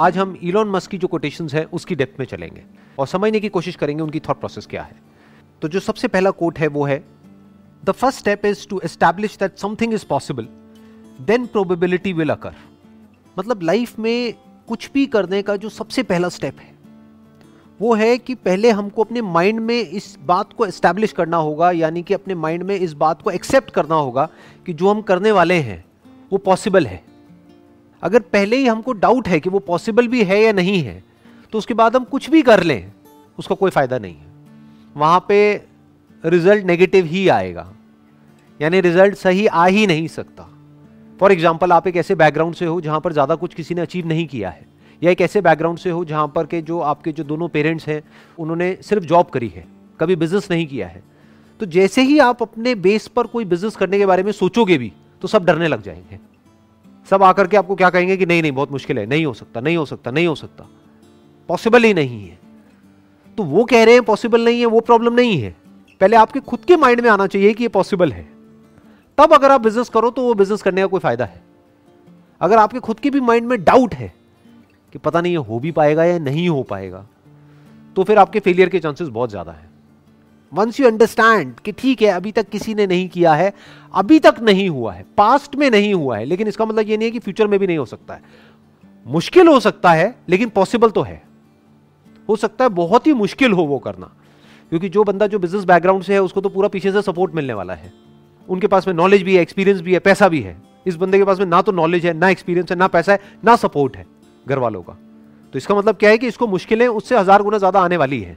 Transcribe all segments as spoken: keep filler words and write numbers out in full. आज हम Elon Musk की जो कोटेशंस है उसकी डेप्थ में चलेंगे और समझने की कोशिश करेंगे उनकी थॉट प्रोसेस क्या है। तो जो सबसे पहला कोट है वो है, the first step is to establish that something is possible, then probability will occur. मतलब लाइफ में कुछ भी करने का जो सबसे पहला स्टेप है वो है कि पहले हमको अपने माइंड में इस बात को एस्टैब्लिश करना होगा, यानी कि अपने माइंड में इस बात को एक्सेप्ट करना होगा कि जो हम करने वाले हैं वो पॉसिबल है। अगर पहले ही हमको डाउट है कि वो पॉसिबल भी है या नहीं है तो उसके बाद हम कुछ भी कर लें उसका कोई फ़ायदा नहीं है, वहाँ पे रिजल्ट नेगेटिव ही आएगा, यानी रिजल्ट सही आ ही नहीं सकता। फॉर एग्जाम्पल, आप एक ऐसे बैकग्राउंड से हो जहाँ पर ज़्यादा कुछ किसी ने अचीव नहीं किया है, या एक ऐसे बैकग्राउंड से हो जहाँ पर के जो आपके जो दोनों पेरेंट्स हैं उन्होंने सिर्फ जॉब करी है, कभी बिजनेस नहीं किया है। तो जैसे ही आप अपने बेस पर कोई बिजनेस करने के बारे में सोचोगे भी तो सब डरने लग जाएंगे, सब आकर के आपको क्या कहेंगे कि नहीं नहीं बहुत मुश्किल है, नहीं हो सकता, नहीं हो सकता, नहीं हो सकता, पॉसिबल ही नहीं है। तो वो कह रहे हैं पॉसिबल नहीं है, वो प्रॉब्लम नहीं है, पहले आपके खुद के माइंड में आना चाहिए कि ये पॉसिबल है, तब अगर आप बिजनेस करो तो वो बिजनेस करने का कोई फायदा है। अगर आपके खुद के भी माइंड में डाउट है कि पता नहीं ये हो भी पाएगा या नहीं हो पाएगा तो फिर आपके फेलियर के चांसेस बहुत ज़्यादा हैं। वंस यू अंडरस्टैंड कि ठीक है अभी तक किसी ने नहीं किया है, अभी तक नहीं हुआ है, पास्ट में नहीं हुआ है, लेकिन इसका मतलब ये नहीं है कि फ्यूचर में भी नहीं हो सकता है। मुश्किल हो सकता है लेकिन पॉसिबल तो है, हो सकता है बहुत ही मुश्किल हो वो करना, क्योंकि जो बंदा जो बिजनेस बैकग्राउंड से है उसको तो पूरा पीछे से सपोर्ट मिलने वाला है, उनके पास में नॉलेज भी है, एक्सपीरियंस भी है, पैसा भी है। इस बंदे के पास में ना तो नॉलेज है, ना एक्सपीरियंस है, ना पैसा है, ना सपोर्ट है घर वालों का। तो इसका मतलब क्या है कि इसको मुश्किलें उससे हजार गुना ज्यादा आने वाली है,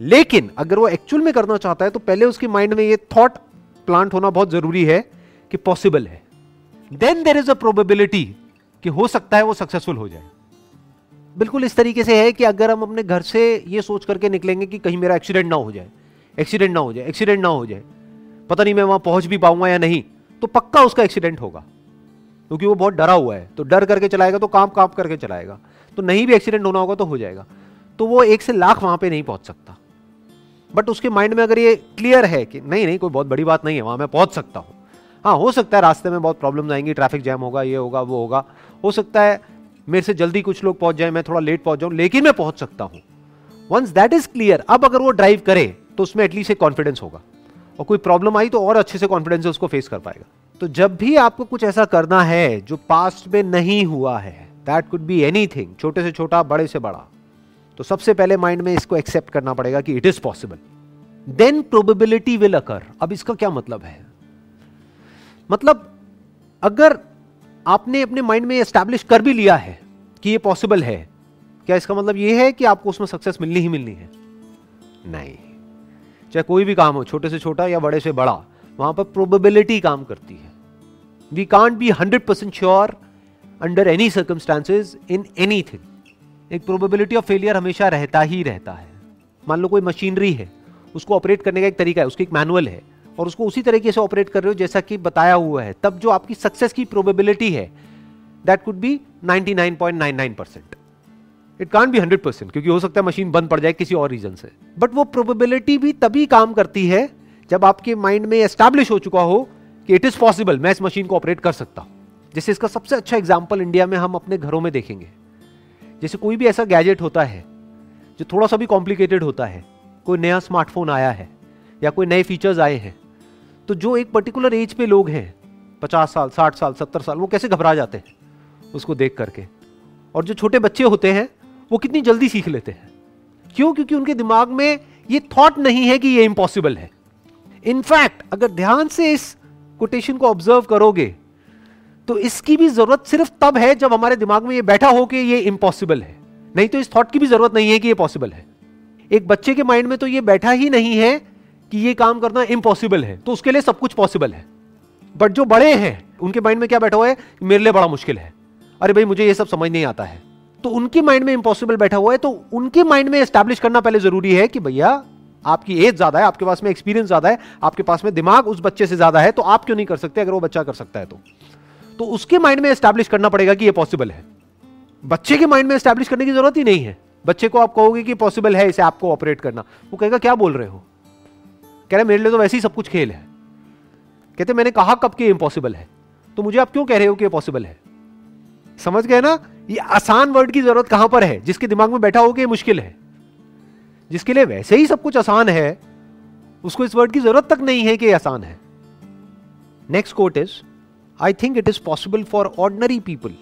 लेकिन अगर वो एक्चुअल में करना चाहता है तो पहले उसके माइंड में ये थॉट प्लांट होना बहुत जरूरी है कि पॉसिबल है। Then there is a probability कि हो सकता है वो सक्सेसफुल हो जाए। बिल्कुल इस तरीके से है कि अगर हम अपने घर से ये सोच करके निकलेंगे कि कहीं मेरा एक्सीडेंट ना हो जाए, एक्सीडेंट ना हो जाए, एक्सीडेंट ना हो जाए, पता नहीं मैं वहां पहुंच भी पाऊंगा या नहीं, तो पक्का उसका एक्सीडेंट होगा, क्योंकि वो बहुत डरा हुआ है। तो डर करके चलाएगा तो कांप कांप करके चलाएगा, तो नहीं भी एक्सीडेंट होना होगा तो हो जाएगा। तो वो एक से लाख वहां पे नहीं पहुंच सकता, बट उसके माइंड में अगर ये क्लियर है कि नहीं नहीं कोई बहुत बड़ी बात नहीं है, वहां मैं पहुंच सकता हूँ। हाँ, हो सकता है रास्ते में बहुत प्रॉब्लम्स आएंगी, ट्रैफिक जैम होगा, ये होगा, वो होगा, हो सकता है मेरे से जल्दी कुछ लोग पहुंच जाए, मैं थोड़ा लेट पहुंच जाऊं, लेकिन मैं पहुंच सकता हूँ। वंस दैट इज क्लियर, अब अगर वो ड्राइव करे तो उसमें एटलीस्ट एक कॉन्फिडेंस होगा, और कोई प्रॉब्लम आई तो और अच्छे से कॉन्फिडेंस से उसको फेस कर पाएगा। तो जब भी आपको कुछ ऐसा करना है जो पास्ट में नहीं हुआ है, दैट कुड बी एनीथिंग, छोटे से छोटा, बड़े से बड़ा, तो सबसे पहले माइंड में इसको एक्सेप्ट करना पड़ेगा कि it is possible, then probability will occur. अब इसका क्या मतलब है? मतलब अगर आपने अपने माइंड में एस्टैब्लिश कर भी लिया है कि ये पॉसिबल है, क्या इसका मतलब ये है कि आपको उसमें सक्सेस मिलनी ही मिलनी है? नहीं, चाहे कोई भी काम हो, छोटे से छोटा या बड़े से बड़ा, वहां पर प्रोबेबिलिटी काम करती है। We can't be hundred percent sure under any circumstances in anything. एक प्रोबेबिलिटी ऑफ फेलियर हमेशा रहता ही रहता है। मान लो कोई मशीनरी है, उसको ऑपरेट करने का एक तरीका है, उसकी एक मैनुअल है, और उसको उसी तरीके से ऑपरेट कर रहे हो जैसा कि बताया हुआ है, तब जो आपकी सक्सेस की प्रोबेबिलिटी है that could be ninety nine point nine nine percent. It can't be hundred percent, क्योंकि हो सकता है मशीन बंद पड़ जाए किसी और रीजन से। बट वो प्रोबेबिलिटी भी तभी काम करती है जब आपके माइंड में एस्टैब्लिश हो चुका हो कि इट इज पॉसिबल, मैं इस मशीन को ऑपरेट कर सकता हूं। जैसे इसका सबसे अच्छा एग्जाम्पल इंडिया में हम अपने घरों में देखेंगे। जैसे कोई भी ऐसा गैजेट होता है जो थोड़ा सा भी कॉम्प्लिकेटेड होता है, कोई नया स्मार्टफोन आया है या कोई नए फीचर्स आए हैं, तो जो एक पर्टिकुलर एज पे लोग हैं, पचास साल, साठ साल, सत्तर साल, वो कैसे घबरा जाते हैं उसको देख करके। और जो छोटे बच्चे होते हैं वो कितनी जल्दी सीख लेते हैं, क्यों? क्योंकि उनके दिमाग में ये थॉट नहीं है कि ये इम्पॉसिबल है। इनफैक्ट अगर ध्यान से इस कोटेशन को ऑब्जर्व करोगे तो इसकी भी जरूरत सिर्फ तब है जब हमारे दिमाग में ये बैठा हो कि ये इम्पॉसिबल है, नहीं तो इस थॉट की भी जरूरत नहीं है कि ये पॉसिबल है। एक बच्चे के माइंड में तो ये बैठा ही नहीं है कि ये काम करना इम्पॉसिबल है, तो उसके लिए सब कुछ पॉसिबल है। बट जो बड़े हैं उनके माइंड में क्या बैठा हुआ है? मेरे लिए बड़ा मुश्किल है, अरे भाई मुझे ये सब समझ नहीं आता है। तो उनके माइंड में इम्पॉसिबल बैठा हुआ है, तो उनके माइंड में एस्टैब्लिश करना पहले जरूरी है कि भैया आपकी एज ज्यादा है, आपके पास में एक्सपीरियंस ज्यादा है, आपके पास में दिमाग उस बच्चे से ज्यादा है, तो आप क्यों नहीं कर सकते? अगर वो बच्चा कर सकता है तो तो उसके माइंड में एस्टैब्लिश करना पड़ेगा कि ये पॉसिबल है। बच्चे के माइंड में एस्टैब्लिश करने की जरूरत ही नहीं है। बच्चे को आप कहोगे कि पॉसिबल है इसे आपको ऑपरेट करना, वो कहेगा क्या बोल रहे हो, कह रहे मेरे लिए तो वैसे ही सब कुछ खेल है। कहते मैंने कहा कब के इम्पॉसिबल है, तो मुझे आप क्यों कह रहे हो कि ये पॉसिबल है? समझ गए ना ये आसान वर्ड की जरूरत कहां पर है? जिसके दिमाग में बैठा हो कि ये मुश्किल है, जिसके लिए वैसे ही सब कुछ आसान है, उसको इस वर्ड की जरूरत तक नहीं है कि आसान है। Next quote is, I think it is possible for ordinary people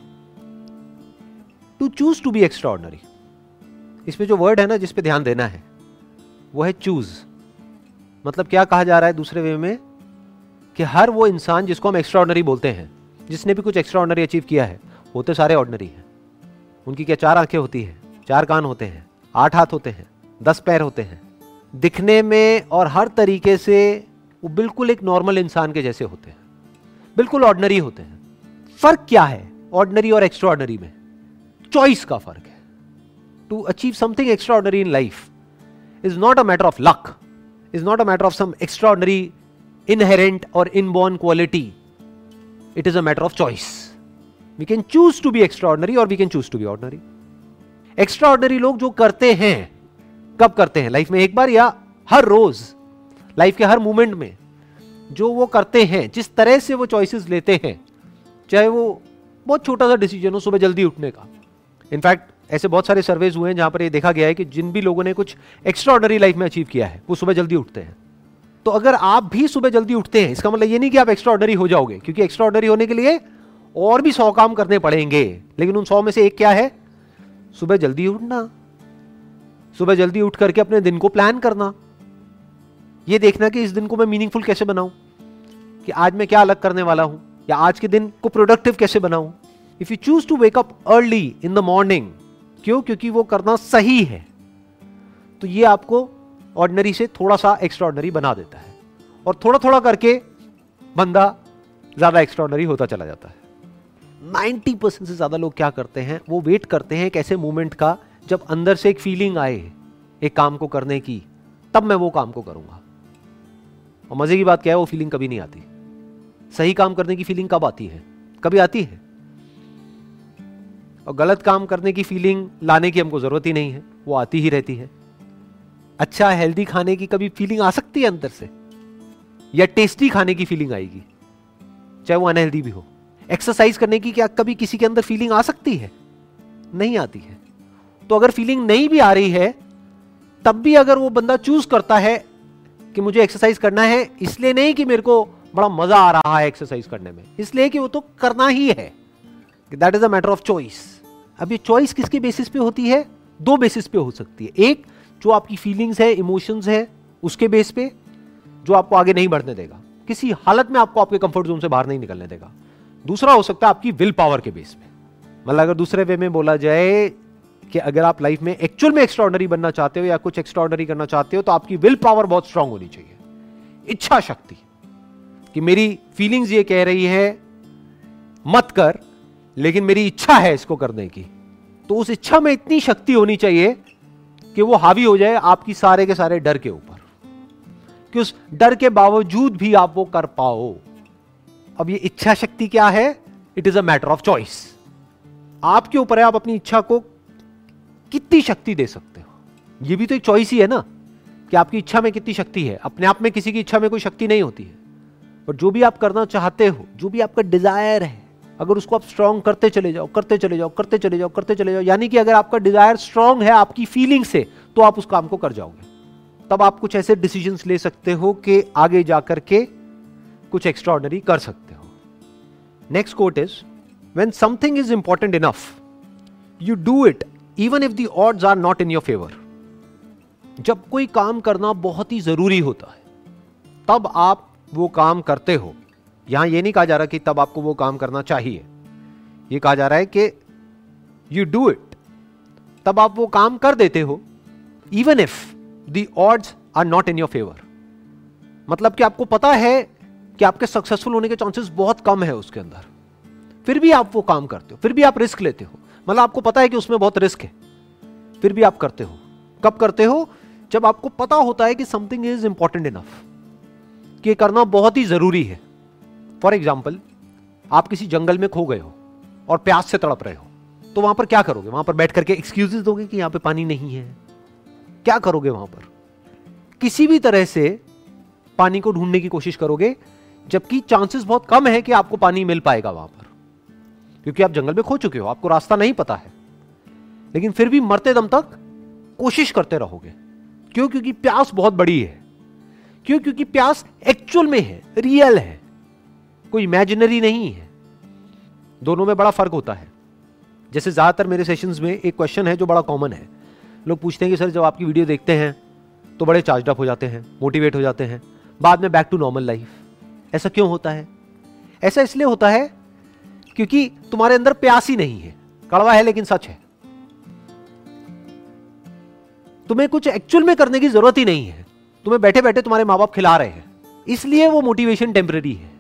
to choose to be extraordinary. इसमें जो वर्ड है ना, जिस पे ध्यान देना है वो है चूज। मतलब क्या कहा जा रहा है दूसरे वे में, कि हर वो इंसान जिसको हम एक्स्ट्राऑर्डिनरी बोलते हैं, जिसने भी कुछ एक्स्ट्राऑर्डिनरी अचीव किया है, वो तो सारे ऑर्डिनरी हैं। उनकी क्या चार आंखें होती हैं, चार कान होते हैं, आठ हाथ होते हैं, दस पैर होते हैं। दिखने में और हर तरीके से वो बिल्कुल एक नॉर्मल इंसान के जैसे होते हैं, बिल्कुल ऑर्डिनरी होते हैं। फर्क क्या है ऑर्डिनरी और एक्स्ट्राऑर्डिनरी में? चॉइस का फर्क है। To achieve something extraordinary in life is not a matter of luck, is not a matter of some extraordinary inherent और inborn quality. It is a matter of choice. We can choose to be extraordinary or we can choose to be ordinary. Extraordinary लोग जो करते हैं, कब करते हैं? Life में एक बार या हर रोज, लाइफ के हर मोमेंट में जो वो करते हैं, जिस तरह से वो चॉइसेस लेते हैं, चाहे वो बहुत छोटा सा डिसीजन हो, सुबह जल्दी उठने का। इनफैक्ट ऐसे बहुत सारे सर्वेज हुए हैं जहां पर ये देखा गया है कि जिन भी लोगों ने कुछ एक्स्ट्राऑर्डिनरी लाइफ में अचीव किया है, वो सुबह जल्दी उठते हैं। तो अगर आप भी सुबह जल्दी उठते हैं, इसका मतलब ये नहीं कि आप एक्स्ट्राऑर्डिनरी हो जाओगे, क्योंकि एक्स्ट्राऑर्डिनरी होने के लिए और भी सौ काम करने पड़ेंगे। लेकिन उन सौ में से एक क्या है? सुबह जल्दी उठना, सुबह जल्दी उठ करके अपने दिन को प्लान करना, ये देखना कि इस दिन को मैं मीनिंगफुल कैसे बनाऊं, कि आज मैं क्या अलग करने वाला हूं, या आज के दिन को प्रोडक्टिव कैसे बनाऊं। If you choose to wake up early in the morning, क्यों? क्योंकि वो करना सही है, तो ये आपको ऑर्डिनरी से थोड़ा सा एक्स्ट्राऑर्डिनरी बना देता है, और थोड़ा थोड़ा करके बंदा ज्यादा एक्स्ट्राऑर्डिनरी होता चला जाता है। नब्बे परसेंट से ज्यादा लोग क्या करते हैं, वो वेट करते हैं एक ऐसे मोमेंट का जब अंदर से एक फीलिंग आए एक काम को करने की, तब मैं वो काम को करूंगा। और मजे की बात क्या है, वो फीलिंग कभी नहीं आती। सही काम करने की फीलिंग कब आती है? कभी आती है। और गलत काम करने की फीलिंग लाने की हमको जरूरत ही नहीं है, वो आती ही रहती है। अच्छा हेल्दी खाने की कभी फीलिंग आ सकती है अंदर से, या टेस्टी खाने की फीलिंग आएगी चाहे वो अनहेल्दी भी हो। एक्सरसाइज करने की क्या कभी किसी के अंदर फीलिंग आ सकती है? नहीं आती है। तो अगर फीलिंग नहीं भी आ रही है, तब भी अगर वो बंदा चूज करता है कि मुझे एक्सरसाइज करना है, इसलिए नहीं कि मेरे को बड़ा मजा आ रहा है एक्सरसाइज करने में, इसलिए कि वो तो करना ही है, that is a matter of choice. अब ये चॉइस किसके बेसिस पे होती है? दो बेसिस पे हो सकती है। एक जो आपकी फीलिंग्स है, इमोशंस है, उसके बेस पे, जो आपको आगे नहीं बढ़ने देगा, किसी हालत में आपको आपके कंफर्ट जोन से बाहर नहीं निकलने देगा। दूसरा हो सकता है आपकी विल पावर के बेस पे। मतलब अगर दूसरे वे में बोला जाए कि अगर आप लाइफ में एक्चुअल में एक्स्ट्राऑर्डिनरी बनना चाहते हो या कुछ एक्स्ट्राऑर्डिनरी करना चाहते हो, तो आपकी विल पावर बहुत स्ट्रांग होनी चाहिए, इच्छा शक्ति, कि मेरी फीलिंग्स ये कह रही है मत कर, लेकिन मेरी इच्छा है इसको करने की, तो उस इच्छा में इतनी शक्ति होनी चाहिए कि वो हावी हो जाए आपकी सारे के सारे डर के ऊपर, कि उस डर के बावजूद भी आप वो कर पाओ। अब ये इच्छा शक्ति क्या है? It is a matter of choice. आपके ऊपर है आप अपनी इच्छा को कितनी शक्ति दे सकते हो। ये भी तो एक चॉइस ही है ना, कि आपकी इच्छा में कितनी शक्ति है। अपने आप में किसी की इच्छा में कोई शक्ति नहीं होती है, पर जो भी आप करना चाहते हो, जो भी आपका डिजायर है, अगर उसको आप स्ट्रांग करते चले जाओ करते चले जाओ करते चले जाओ करते चले जाओ, यानी कि अगर आपका डिजायर स्ट्रांग है आपकी फीलिंग से, तो आप उस काम को कर जाओगे। तब आप कुछ ऐसे डिसीजंस ले सकते हो कि आगे जाकर के कुछ एक्स्ट्राऑर्डिनरी कर सकते हो। Next quote is, when something is important enough you do it even if the odds are not in your favour. जब कोई काम करना बहुत ही जरूरी होता है, तब आप वो काम करते हो। यहां ये नहीं कहा जा रहा कि तब आपको वो काम करना चाहिए, ये कहा जा रहा है कि यू डू इट, तब आप वो काम कर देते हो even if the odds are not in your favour. मतलब कि आपको पता है कि आपके सक्सेसफुल होने के चांसेस बहुत कम है उसके अंदर, फिर भी आप वो काम करते हो, फिर भी आप रिस्क लेते हो। मतलब आपको पता है कि उसमें बहुत रिस्क है, फिर भी आप करते हो। कब करते हो? जब आपको पता होता है कि समथिंग इज इंपॉर्टेंट इनफ, कि ये करना बहुत ही जरूरी है। फॉर एग्जाम्पल, आप किसी जंगल में खो गए हो और प्यास से तड़प रहे हो, तो वहां पर क्या करोगे? वहां पर बैठ करके एक्सक्यूजेस दोगे कि यहां पे पानी नहीं है? क्या करोगे वहां पर? किसी भी तरह से पानी को ढूंढने की कोशिश करोगे, जबकि चांसेस बहुत कम है कि आपको पानी मिल पाएगा वहां पर। क्योंकि आप जंगल में खो चुके हो, आपको रास्ता नहीं पता है, लेकिन फिर भी मरते दम तक कोशिश करते रहोगे। क्यों? क्योंकि प्यास बहुत बड़ी है। क्यों? क्योंकि प्यास एक्चुअल में है, रियल है, कोई इमेजिनरी नहीं है। दोनों में बड़ा फर्क होता है। जैसे ज़्यादातर मेरे सेशंस में एक क्वेश्चन है जो बड़ा कॉमन है, लोग पूछते हैं कि सर जब आपकी वीडियो देखते हैं तो बड़े चार्जड अप हो जाते हैं, मोटिवेट हो जाते हैं, बाद में बैक टू नॉर्मल लाइफ। ऐसा क्यों होता है? ऐसा इसलिए होता है क्योंकि तुम्हारे अंदर प्यास ही नहीं है। कड़वा है लेकिन सच है। तुम्हें कुछ एक्चुअल में करने की जरूरत ही नहीं है, तुम्हें बैठे बैठे तुम्हारे माँ बाप खिला रहे हैं, इसलिए वो मोटिवेशन टेम्परेरी है।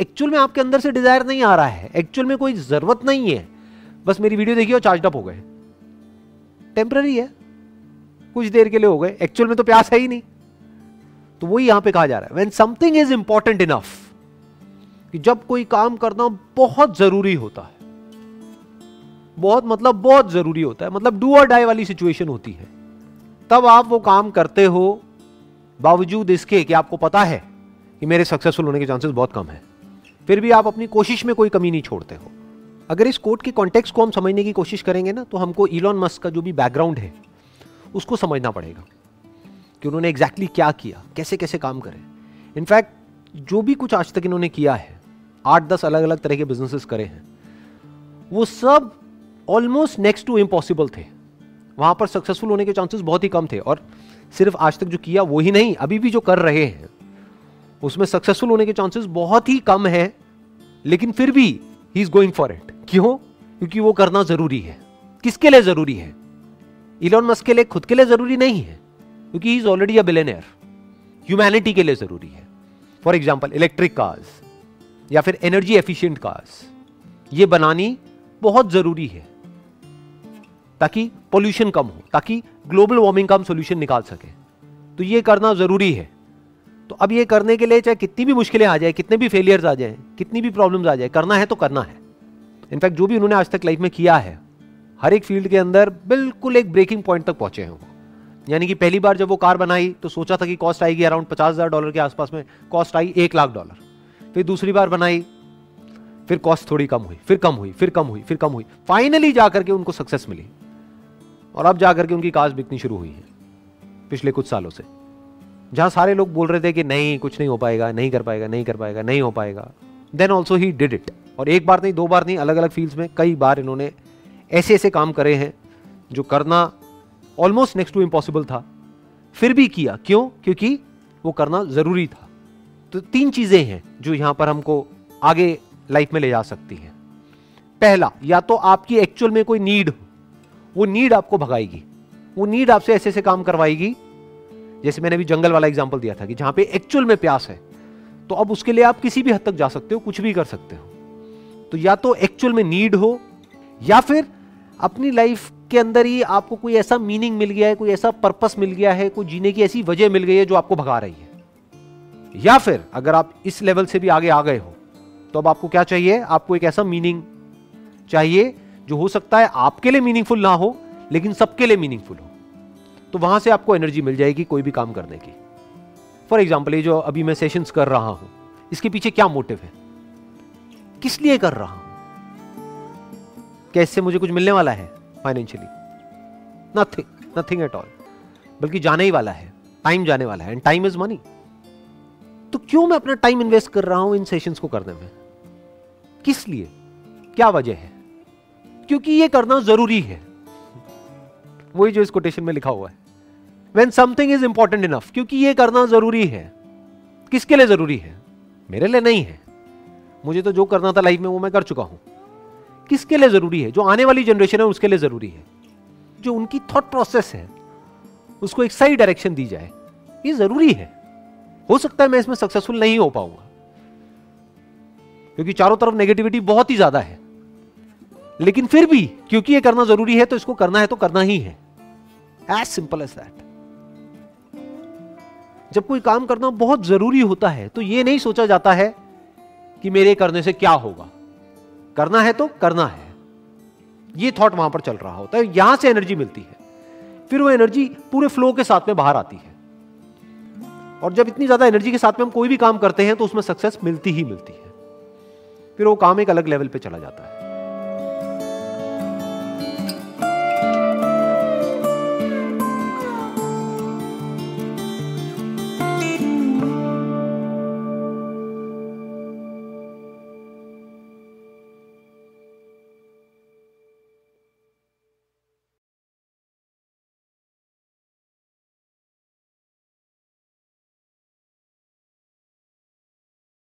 एक्चुअल में आपके अंदर से डिजायर नहीं आ रहा है, एक्चुअल में कोई जरूरत नहीं है, बस मेरी वीडियो देखी और चार्ज अप हो गए। टेम्परेरी है, कुछ देर के लिए हो गए, एक्चुअल में तो प्यास है ही नहीं। तो वही यहां पे कहा जा रहा है, when something is important enough, कि जब कोई काम करना बहुत जरूरी होता है, बहुत मतलब बहुत जरूरी होता है, मतलब डू और डाई वाली सिचुएशन होती है, तब आप वो काम करते हो, बावजूद इसके कि आपको पता है कि मेरे सक्सेसफुल होने के चांसेस बहुत कम है, फिर भी आप अपनी कोशिश में कोई कमी नहीं छोड़ते हो। अगर इस कोट के कॉन्टेक्स्ट को हम समझने की कोशिश करेंगे ना, तो हमको इलॉन मस्क का जो भी बैकग्राउंड है उसको समझना पड़ेगा कि उन्होंने एग्जैक्टली exactly क्या किया, कैसे कैसे काम करे। इनफैक्ट जो भी कुछ आज तक इन्होंने किया है, आठ दस अलग अलग तरह के बिजनेसेस करे हैं, वो सब ऑलमोस्ट नेक्स्ट टू इम्पॉसिबल थे। वहाँ पर सक्सेसफुल होने के चांसेस बहुत ही कम थे। और सिर्फ आज तक जो किया वो ही नहीं, अभी भी जो कर रहे हैं उसमें सक्सेसफुल होने के चांसेस बहुत ही कम हैं, लेकिन फिर भी he is going for it. क्यों? क्योंकि वो करना ज़रूरी है। किसके लिए ज़रूरी है? इलॉन मस्क के लिए खुद के लिए ज़रूरी नहीं है, क्योंकि he is already a billionaire. Humanity के लिए ज़रूरी है। फॉर एग्जाम्पल इलेक्ट्रिक कार्स या फिर एनर्जी एफिशिएंट कार्स, ये बनानी बहुत ज़रूरी है ताकि पोल्यूशन कम हो, ताकि ग्लोबल वार्मिंग का हम सोल्यूशन निकाल सके। तो ये करना ज़रूरी है। तो अब ये करने के लिए चाहे कितनी भी मुश्किलें आ जाए, कितने भी फेलियर्स आ जाए, कितनी भी प्रॉब्लम्स आ जाए, करना है तो करना है। इनफैक्ट जो भी उन्होंने आज तक लाइफ में किया है, हर एक फील्ड के अंदर बिल्कुल एक ब्रेकिंग पॉइंट तक पहुंचे हैं वो। यानी कि पहली बार जब वो कार बनाई तो सोचा था कि कॉस्ट आएगी अराउंड पचास हज़ार डॉलर के आसपास में, कॉस्ट आई एक लाख डॉलर। फिर दूसरी बार बनाई, फिर कॉस्ट थोड़ी कम हुई, फिर कम हुई, फिर कम हुई, फिर कम हुई, फाइनली जा करके उनको सक्सेस मिली और अब जा करके उनकी कार्स बिकनी शुरू हुई है पिछले कुछ सालों से। जहाँ सारे लोग बोल रहे थे कि नहीं कुछ नहीं हो पाएगा, नहीं कर पाएगा, नहीं कर पाएगा, नहीं हो पाएगा, then also he did it. और एक बार नहीं, दो बार नहीं, अलग अलग फील्ड्स में कई बार इन्होंने ऐसे ऐसे काम करे हैं जो करना ऑलमोस्ट नेक्स्ट टू इम्पॉसिबल था, फिर भी किया। क्यों? क्योंकि वो करना ज़रूरी था। तो तीन चीज़ें हैं जो यहाँ पर हमको आगे लाइफ में ले जा सकती हैं। पहला, या तो आपकी एक्चुअल में कोई नीड हो, वो नीड आपको भगाएगी, वो नीड आपसे ऐसे ऐसे काम करवाएगी। जैसे मैंने अभी जंगल वाला एग्जाम्पल दिया था कि जहां पे एक्चुअल में प्यास है, तो अब उसके लिए आप किसी भी हद तक जा सकते हो, कुछ भी कर सकते हो। तो या तो एक्चुअल में नीड हो, या फिर अपनी लाइफ के अंदर ही आपको कोई ऐसा मीनिंग मिल गया है, कोई ऐसा पर्पस मिल गया है, कोई जीने की ऐसी वजह मिल गई है जो आपको भगा रही है। या फिर अगर आप इस लेवल से भी आगे आ गए हो, तो अब आपको क्या चाहिए? आपको एक ऐसा मीनिंग चाहिए जो हो सकता है आपके लिए मीनिंगफुल ना हो, लेकिन सबके लिए मीनिंगफुल हो। तो वहां से आपको एनर्जी मिल जाएगी कोई भी काम करने की। फॉर एग्जाम्पल ये जो अभी मैं सेशंस कर रहा हूं, इसके पीछे क्या मोटिव है, किस लिए कर रहा हूं, क्या इससे मुझे कुछ मिलने वाला है financially? Nothing, nothing at all, बल्कि जाने ही वाला है, टाइम जाने वाला है, एंड टाइम इज मनी। तो क्यों मैं अपना टाइम इन्वेस्ट कर रहा हूं इन सेशंस को करने में, किस लिए, क्या वजह है? क्योंकि ये करना जरूरी है, वही जो इस कोटेशन में लिखा हुआ है, When something is important enough, क्योंकि ये करना जरूरी है। किसके लिए जरूरी है? मेरे लिए नहीं है, मुझे तो जो करना था लाइफ में वो मैं कर चुका हूं। किसके लिए जरूरी है? जो आने वाली जनरेशन है उसके लिए जरूरी है, जो उनकी थॉट प्रोसेस है उसको एक सही डायरेक्शन दी जाए, ये जरूरी है। हो सकता है मैं इसमें सक्सेसफुल नहीं हो पाऊंगा क्योंकि चारों तरफ नेगेटिविटी बहुत ही ज्यादा है, लेकिन फिर भी क्योंकि ये करना जरूरी है तो इसको करना है तो करना ही है। As simple as that. जब कोई काम करना बहुत जरूरी होता है तो ये नहीं सोचा जाता है कि मेरे करने से क्या होगा, करना है तो करना है, ये थॉट वहां पर चल रहा होता है। यहां से एनर्जी मिलती है, फिर वो एनर्जी पूरे फ्लो के साथ में बाहर आती है। और जब इतनी ज्यादा एनर्जी के साथ में हम कोई भी काम करते हैं तो उसमें सक्सेस मिलती ही मिलती है, फिर वो काम एक अलग लेवल पर चला जाता है।